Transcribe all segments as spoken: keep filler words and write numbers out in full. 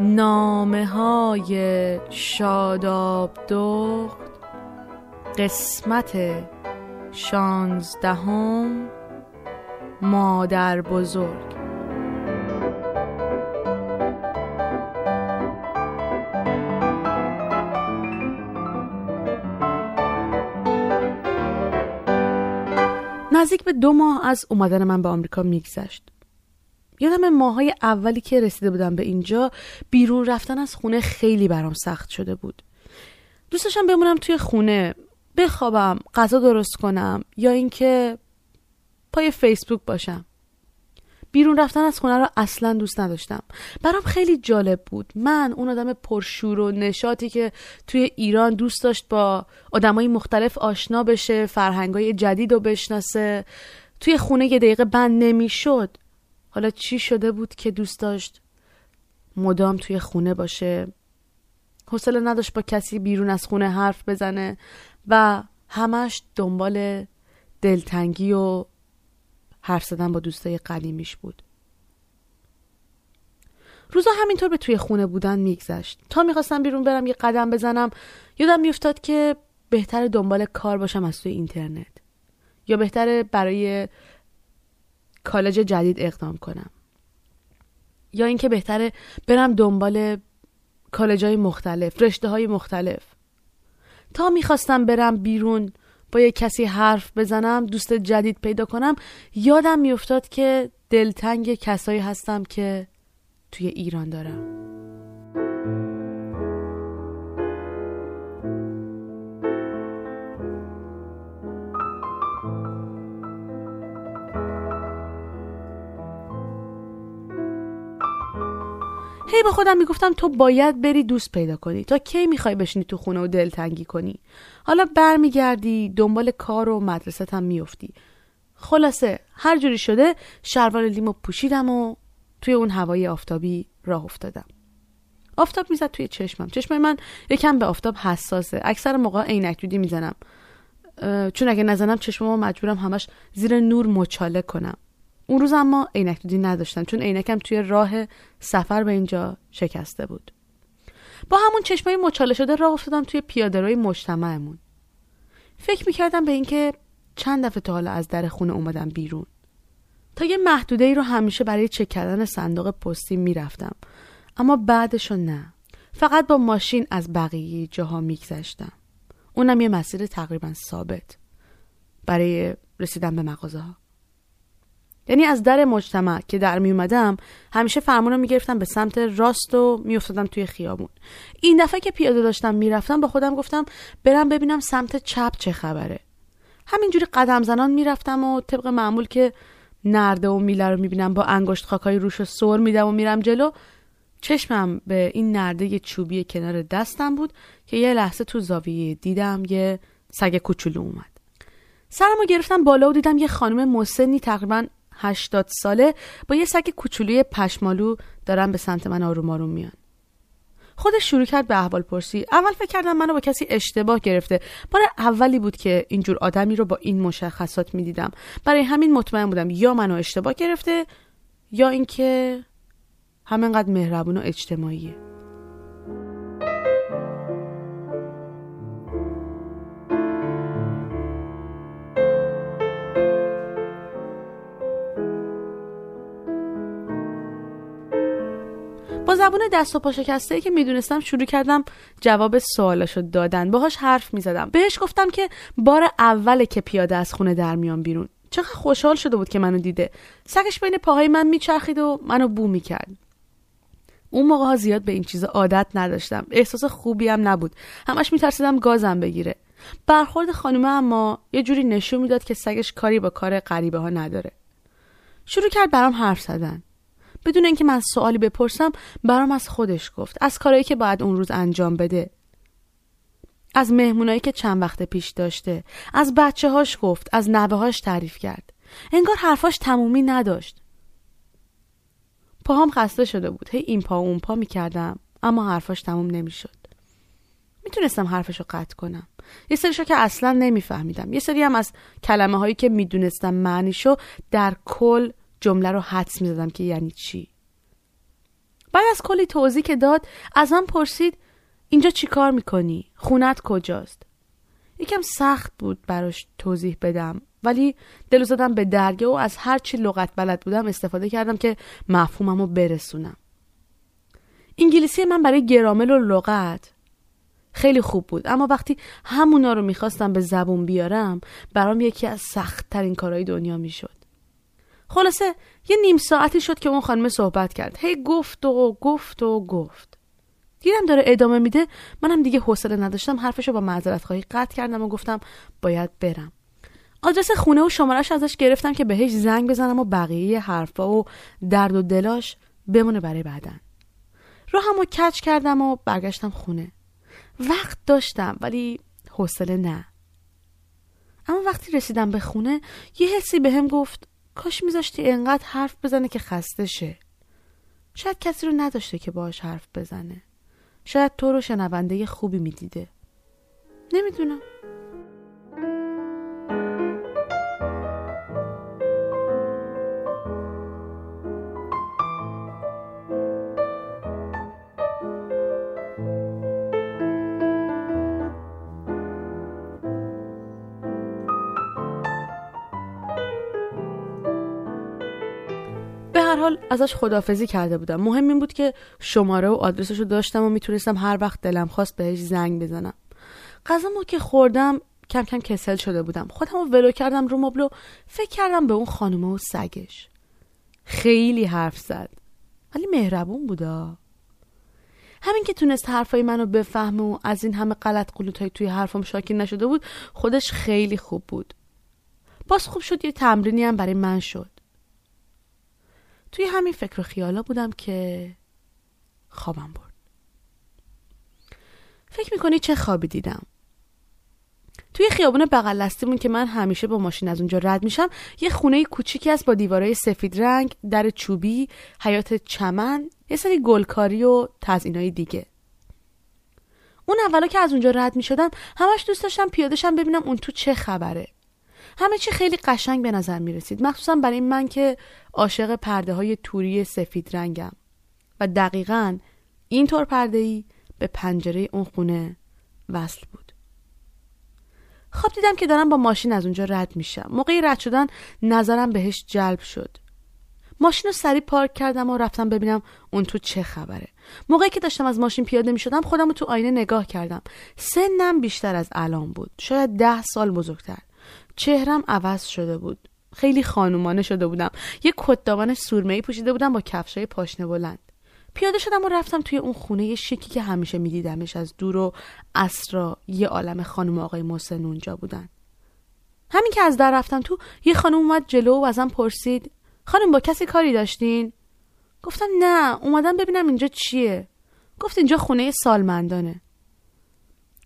نامه های شاداب دخت قسمت شانزدهم مادر بزرگ. نزدیک به دو ماه از اومدن من به آمریکا میگذشت. یادم ماهای اولی که رسیده بودم به اینجا، بیرون رفتن از خونه خیلی برام سخت شده بود. دوست داشتم بمونم توی خونه، بخوابم، غذا درست کنم یا اینکه پای فیسبوک باشم. بیرون رفتن از خونه رو اصلا دوست نداشتم. برام خیلی جالب بود. من اون آدم پرشور و نشاطی که توی ایران دوست داشت با آدمای مختلف آشنا بشه، فرهنگای جدید رو بشناسه، توی خونه یه دقیقه بند نمیشد. حالا چی شده بود که دوست داشت مدام توی خونه باشه، حوصله نداشت با کسی بیرون از خونه حرف بزنه و همش دنبال دلتنگی و حرف زدن با دوستای قدیمیش بود. روزا همینطور به توی خونه بودن میگذشت. تا میخواستم بیرون برم یه قدم بزنم، یادم میافتاد که بهتر دنبال کار باشم از توی اینترنت، یا بهتر برای کالج جدید اقدام کنم، یا اینکه بهتره برم دنبال کالج‌های مختلف، رشته‌های مختلف. تا می‌خواستم برم بیرون با یک کسی حرف بزنم، دوست جدید پیدا کنم، یادم می‌افتاد که دلتنگ کسایی هستم که توی ایران دارم. هی با خودم میگفتم تو باید بری دوست پیدا کنی. تا کی میخوای بشینی تو خونه و دلتنگی کنی؟ حالا برمیگردی دنبال کار و مدرسه‌ت هم میافتی. خلاصه هر جوری شده شلوار لیمو پوشیدم و توی اون هوای آفتابی راه افتادم. آفتاب میزد توی چشمم. چشمای من یکم به آفتاب حساسه. اکثر موقع عینک دودی میزنم، چون اگه نزنم چشمامو مجبورم همش زیر نور مچاله کنم. اون روز اما عینک دودی نداشتم، چون عینکم توی راه سفر به اینجا شکسته بود. با همون چشمای مچاله شده راه افتادم توی پیاده‌روی مجتمعمون. فکر میکردم به اینکه چند دفعه تا حالا از در خونه اومدم بیرون. تا یه محدوده‌ای رو همیشه برای چک کردن صندوق پستی میرفتم، اما بعدشو نه. فقط با ماشین از بقیه جاها میگذشتم. اونم یه مسیر تقریبا ثابت برای رسیدن به مغازه‌ها. یعنی از در مجتمع که در می اومدم همیشه فرمون رو می گرفتم به سمت راست و می افتادم توی خیابون. این دفعه که پیاده داشتم می رفتم با خودم گفتم برم ببینم سمت چپ چه خبره. همینجوری قدم زنان می رفتم و طبق معمول که نرده و میله رو می بینم با انگشت خاکای روش رو سر می دم و میرم جلو، چشمم به این نرده یه چوبی کنار دستم بود که یه لحظه تو زاویه دیدم یه سگ کوچولو اومد. سرمو گرفتم بالا و دیدم یه خانم مسنی تقریباً هشتاد ساله با یه سگ کوچولوی پشمالو دارن به سمت من آروم آروم میان. خودش شروع کرد به احوالپرسی. اول فکر کردم منو با کسی اشتباه گرفته. بار اولی بود که اینجور آدمی رو با این مشخصات میدیدم. برای همین مطمئن بودم یا منو اشتباه گرفته یا اینکه همینقدر مهربون و اجتماعیه. با زبون دست و پا شکسته‌ای که میدونستم شروع کردم جواب سوالاشو دادن. باهاش حرف میزدم. بهش گفتم که بار اوله که پیاده از خونه در میام بیرون. چقدر خوشحال شده بود که منو دیده. سگش بین پاهای من میچرخید و منو بو میکرد. اون موقع ها زیاد به این چیزا عادت نداشتم. احساس خوبی هم نبود. همش میترسیدم گازم بگیره. برخورد خانومه اما یه جوری نشون میداد که سگش کاری با کار غریبه ها نداره. شروع کرد برام حرف زدن. بدون اینکه من سوالی بپرسم برام از خودش گفت، از کارهایی که باید اون روز انجام بده، از مهمونایی که چند وقت پیش داشته، از بچه‌هاش گفت، از نوه‌هاش تعریف کرد. انگار حرفاش تمومی نداشت. پاهام خسته شده بود. هی این پا اون پا می‌کردم اما حرفاش تموم نمی‌شد. میتونستم حرفشو قطع کنم، یه سریشو که اصلا نمیفهمیدم، یه سری هم از کلمه هایی که میدونستم معنیشو در کل جمله رو حدس میزدم که یعنی چی. بعد از کلی توضیح که داد ازم پرسید اینجا چی کار میکنی؟ خونت کجاست؟ یکم سخت بود براش توضیح بدم، ولی دلو زدم به درگه و از هر چی لغت بلد بودم استفاده کردم که مفهوممو برسونم. انگلیسی من برای گرامر و لغت خیلی خوب بود، اما وقتی همونا رو میخواستم به زبون بیارم برام یکی از سخت‌ترین کارهای دنیا میشد. خلاصه یه نیم ساعتی شد که اون خانم صحبت کرد، هی گفت و گفت و گفت. دیدم داره ادامه میده، منم دیگه حوصله نداشتم، حرفشو با معذرت خواهی قطع کردم و گفتم باید برم. آدرس خونه و شماره‌اش ازش گرفتم که بهش زنگ بزنم و بقیه حرفا و درد و دلاش بمونه برای بعدن. راهمو کج کردم و برگشتم خونه. وقت داشتم ولی حوصله نه. اما وقتی رسیدم به خونه یه حسی بهم گفت کاش میذاشتی اینقدر حرف بزنه که خسته شه. شاید کسی رو نداشته که باهاش حرف بزنه. شاید تو رو شنونده خوبی میدیده. نمیدونم. هر حال ازش خداحافظی کرده بودم. مهم این بود که شماره و آدرسشو داشتم و میتونستم هر وقت دلم خواست بهش زنگ بزنم. غذامو که خوردم کم کم کسل شده بودم. خودمو ولو کردم رو مبل و فکر کردم به اون خانومه و سگش. خیلی حرف زد ولی مهربون بودا. همین که تونست حرفای منو بفهمه و از این همه غلط غلطای توی حرفم شاکی نشده بود، خودش خیلی خوب بود. باز خوب شد یه تمرینی هم برای من شد. توی همین فکر و خیالا بودم که خوابم برد. فکر میکنی چه خوابی دیدم؟ توی خیابون بغل دستیمون که من همیشه با ماشین از اونجا رد میشم، یه خونه کوچیکی هست با دیوارای سفید رنگ، در چوبی، حیاط چمن، یه سری گلکاری و تزئینای دیگه. اون اولا که از اونجا رد میشدم همش دوست داشتم پیاده شم ببینم اون تو چه خبره. همه چی خیلی قشنگ به نظر می رسید، مخصوصا برای من که عاشق پرده های توری سفید رنگم و دقیقاً این طور پرده‌ای به پنجره اون خونه وصل بود. خواب دیدم که دارم با ماشین از اونجا رد میشم. موقعی رد شدن نظرم بهش جلب شد. ماشین رو سریع پارک کردم و رفتم ببینم اون تو چه خبره. موقعی که داشتم از ماشین پیاده می شدم خودم رو تو آینه نگاه کردم. سنم بیشتر از الان بود، شاید ده سال بزرگتر. چهرم عوض شده بود. خیلی خانومانه شده بودم. یک کت دامن سرمه‌ای پوشیده بودم با کفشای پاشنه بلند. پیاده شدم و رفتم توی اون خونه شیکی که همیشه می‌دیدمش از دور و اسرا یه عالم خانم آقای محسن اونجا بودن. همین که از در رفتم تو، یه خانم اومد جلو و ازم پرسید: "خانم با کسی کاری داشتین؟" گفتم: "نه، اومدم ببینم اینجا چیه." گفت: "اینجا خونه سالمندانه."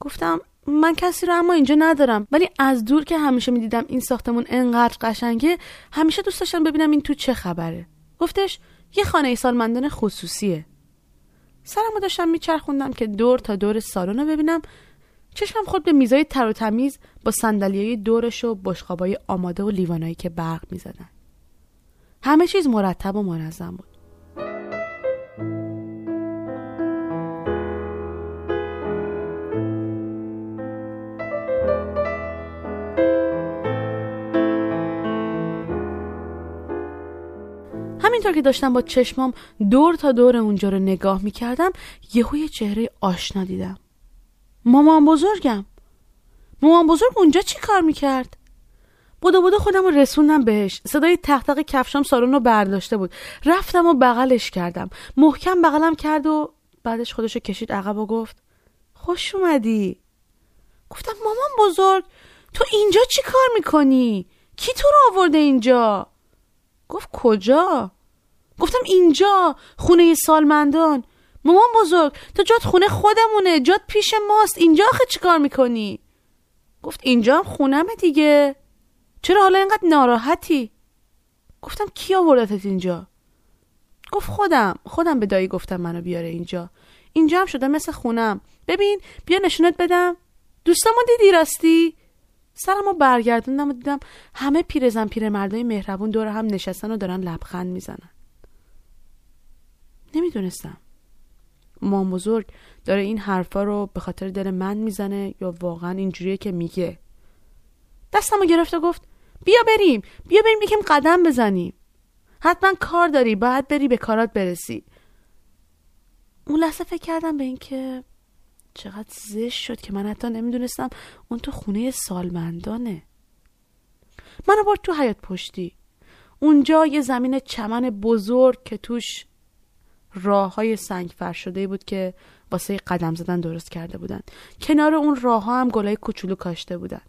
گفتم: من کسی رو اما اینجا ندارم، ولی از دور که همیشه میدیدم این ساختمون انقدر قشنگه، همیشه دوست داشتم ببینم این تو چه خبره. گفتش یه خانه سالمندان خصوصیه. سرمو داشتم میچرخوندم که دور تا دور سالن رو ببینم، چشمم خورد به میزای تر و تمیز با صندلیای دورش و بشقابای آماده و لیوانایی که برق میزدن. همه چیز مرتب و منظم بود. همینطور که داشتم با چشمام دور تا دور اونجا رو نگاه میکردم، یهو یه چهره آشنا دیدم. مامان بزرگم. مامان بزرگ اونجا چی کار میکرد؟ بدو بدو خودم رو رسوندم بهش. صدای تق تق کفشام سالن رو برداشته بود. رفتم و بغلش کردم. محکم بغلم کرد و بعدش خودش رو کشید عقب و گفت خوش اومدی. گفتم مامان بزرگ تو اینجا چی کار میکنی؟ کی تو رو آورده اینجا؟ گفت کجا؟ گفتم اینجا، خونه سالمندان. مامان بزرگ تو جات خونه خودمونه، جات پیش ماست، اینجا آخه چی کار میکنی؟ گفت اینجا هم خونمه دیگه، چرا حالا اینقدر ناراحتی؟ گفتم کی آوردتت اینجا؟ گفت خودم خودم به دایی گفتم منو بیاره اینجا، اینجا هم شده مثل خونم، ببین بیا نشونت بدم. دوستامو دیدی راستی؟ سرمو برگردوندم و دیدم همه پیرزن پیرمردای مهربون دور هم نشستن و دارن لبخند میزنن. نمیدونستم مام بزرگ داره این حرفا رو به خاطر دل من میزنه یا واقعا اینجوریه که میگه. دستمو گرفت و گفت بیا بریم بیا بریم یکم قدم بزنیم، حتما کار داری، باید بری به کارات برسی. اون لحظه فکر کردم به این که چقدر زشت شد که من حتی نمیدونستم اون تو خونه سالمندانه. منو برد تو حیاط پشتی. اونجا یه زمین چمن بزرگ که توش راه های سنگ فرش شده بود که واسه قدم زدن درست کرده بودن. کنار اون راه ها هم گلای کوچولو کاشته بودن.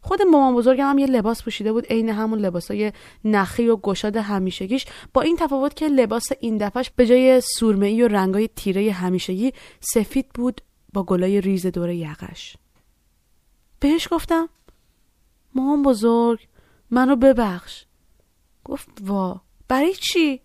خود مامان بزرگم هم یه لباس پوشیده بود عین همون لباسای نخی و گشاد همیشگیش، با این تفاوت که لباس این دفعهش به جای سورمه‌ای و رنگای تیره همیشگی سفید بود با گلای ریز دور یقش. بهش گفتم مامان بزرگ منو ببخش. گفت وا برای چی؟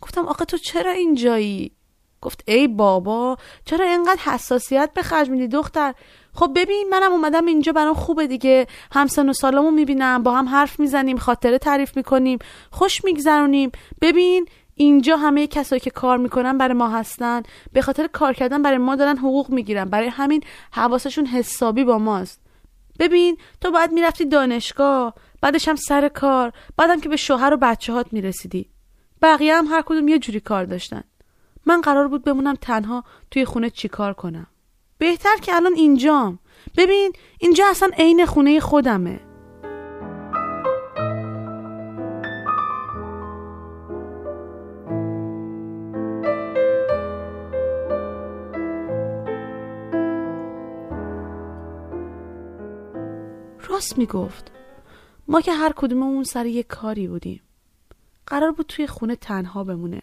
گفتم آقا تو چرا اینجایی؟ گفت ای بابا چرا اینقدر حساسیت به خرج میدی دختر؟ خب ببین منم اومدم اینجا برام خوبه دیگه، همسن و سالمو میبینم، با هم حرف میزنیم، خاطره تعریف میکنیم، خوش میگذرونیم. ببین اینجا همه کسایی که کار میکنن برای ما هستن، به خاطر کار کردن برای ما دارن حقوق میگیرن، برای همین حواسشون حسابی با ماست. ببین تو بعد میرفتی دانشگاه، بعدش هم سر کار، بعدم که به شوهر و بچه‌هات میرسیدی. بقیه هم هر کدوم یه جوری کار داشتن. من قرار بود بمونم تنها توی خونه چیکار کنم؟ بهتر که الان اینجام. ببین اینجا اصلا عین خونه خودمه. راست میگفت. ما که هر کدوممون سر یه کاری بودیم. قرار بود توی خونه تنها بمونه.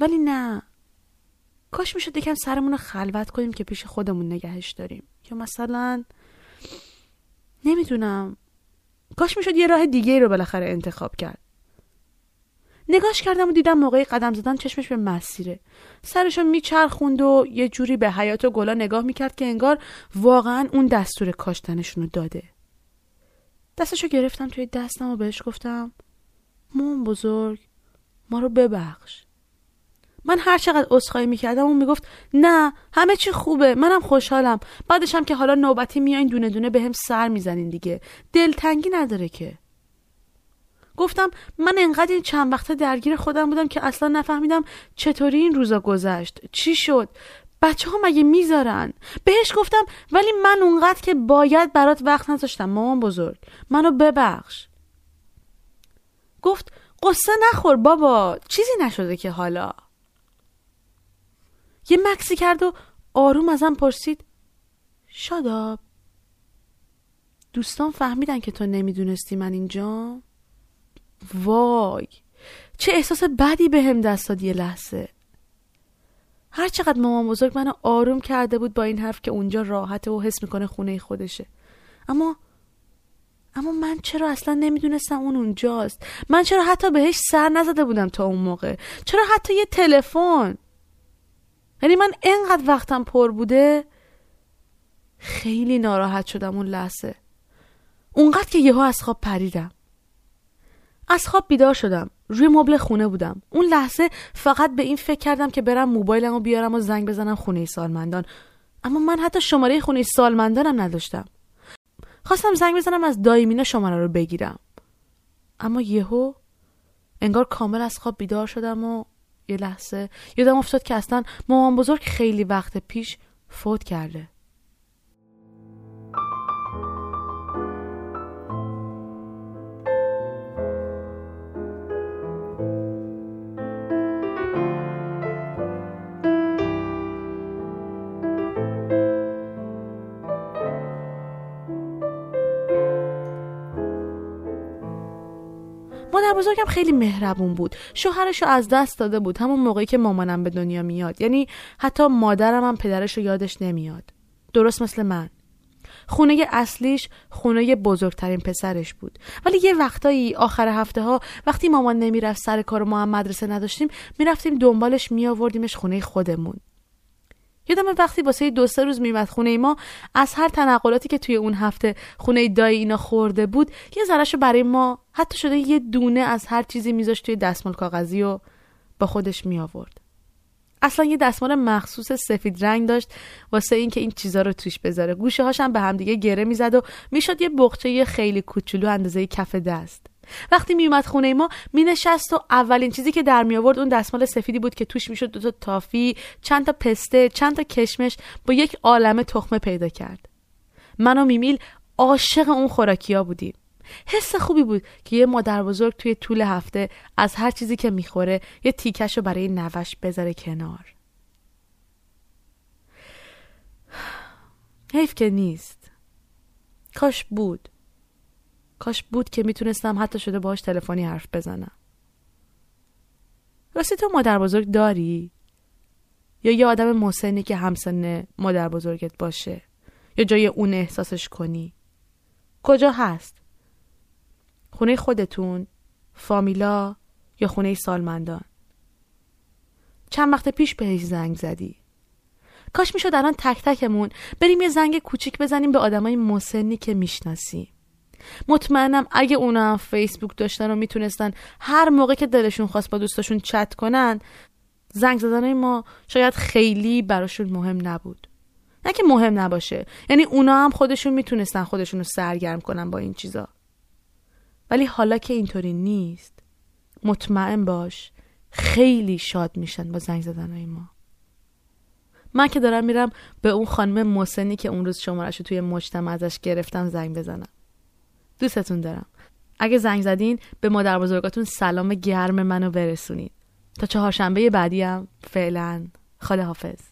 ولی نه، کاش میشد یکم سرمون رو خلوت کنیم که پیش خودمون نگهش داریم، یا مثلا نمیدونم کاش میشد یه راه دیگه رو بالاخره انتخاب کرد. نگاش کردم و دیدم موقعی قدم زدن چشمش به مسیره. سرشو میچرخوند و یه جوری به حیاط و گلا نگاه میکرد که انگار واقعا اون دستور کاشتنشون رو داده. دستشو گرفتم توی دستم و بهش گفتم مام بزرگ ما رو ببخش. من هر چقدر عذرخواهی میکردم اون میگفت نه همه چی خوبه، منم خوشحالم، بعدش هم که حالا نوبتی میایین دونه دونه به هم سر میزنین دیگه، دلتنگی نداره که. گفتم من انقدر این چند وقته درگیر خودم بودم که اصلا نفهمیدم چطوری این روزا گذشت، چی شد، بچه ها مگه میذارن؟ بهش گفتم ولی من اونقدر که باید برات وقت نذاشتم مامان بزرگ، منو ببخش. گفت قصه نخور بابا، چیزی نشده که. حالا یه مکسی کرد و آروم ازم پرسید شاداب دوستان فهمیدن که تو نمیدونستی من اینجا؟ وای چه احساس بدی به هم دست داد یه لحظه. هر چقدر مامان بزرگ منو آروم کرده بود با این حرف که اونجا راحته و حس میکنه خونه خودشه، اما اما من چرا اصلا نمیدونستم اون اونجاست؟ من چرا حتی بهش سر نزده بودم تا اون موقع؟ چرا حتی یه تلفن؟ یعنی من اینقدر وقتم پر بوده. خیلی ناراحت شدم اون لحظه، اونقدر که یهو از خواب پریدم. از خواب بیدار شدم، روی مبل خونه بودم. اون لحظه فقط به این فکر کردم که برم موبایلمو بیارم و زنگ بزنم خونه سالمندان، اما من حتی شماره خونه سالمندانم نداشتم. خواستم زنگ بزنم از دایمینا شماره رو بگیرم، اما یهو انگار کامل از خواب بیدار شدم و یه لحظه یادم افتاد که اصلا مامان بزرگ خیلی وقت پیش فوت کرده. مادر بزرگم خیلی مهربون بود. شوهرشو از دست داده بود همون موقعی که مامانم به دنیا میاد، یعنی حتی مادرم هم پدرشو یادش نمیاد، درست مثل من. خونه اصلیش خونه بزرگترین پسرش بود، ولی یه وقتایی آخر هفته ها وقتی مامان نمیرفت سر کار و ما هم مدرسه نداشتیم، میرفتیم دنبالش میآوردیمش خونه خودمون. یادم وقتی واسه دو سه روز میمد خونه ما، از هر تنقلاتی که توی اون هفته خونه دایی اینا خورده بود یه ذرهشو برای ما، حتی شده یه دونه از هر چیزی میذاشت توی دستمال کاغذی و با خودش می آورد. اصلا یه دستمال مخصوص سفید رنگ داشت واسه این که این چیزا رو توش بذاره. گوشه هاش هم به هم دیگه گره میزد و میشد یه بقچه خیلی کوچولو اندازه کف دست. وقتی میومد خونه ما مینشست و اولین چیزی که در می آورد اون دستمال سفیدی بود که توش میشد دو تا تافی، چند تا پسته، چند تا کشمش با یک عالمه تخمه پیدا کرد. من و میمیل عاشق اون خوراکی‌ها بودیم. حس خوبی بود که یه مادر بزرگ توی طول هفته از هر چیزی که میخوره یه تیکشو برای نوش بذاره کنار. حیف که نیست. کاش بود. کاش بود که میتونستم حتی شده باهاش تلفنی حرف بزنم. راستی تو مادر بزرگ داری؟ یا یه آدم محسنی که همسن مادر بزرگت باشه یا جای اون احساسش کنی؟ کجا هست؟ خونه خودتون، فامیلا یا خونه سالمندان؟ چند وقت پیش بهش زنگ زدی. کاش میشد الان تک تکمون بریم یه زنگ کوچیک بزنیم به آدمای مسنی که میشناسیم. مطمئنم اگه اونا هم فیسبوک داشتن و میتونستن هر موقع که دلشون خواست با دوستاشون چت کنن، زنگ زدن ما شاید خیلی براشون مهم نبود. نه که مهم نباشه، یعنی اونا هم خودشون میتونستن خودشون رو سرگرم کنن با این چیزا. ولی حالا که اینطوری نیست، مطمئن باش خیلی شاد میشن با زنگ زدنهای ما. من که دارم میرم به اون خانم محسنی که اون روز شماره‌شو توی مجتمع ازش گرفتم زنگ بزنم. دوستتون دارم. اگه زنگ زدین به مادر بزرگاتون سلام گرم منو برسونید. تا چهارشنبه بعدی هم فعلا خدا حافظ.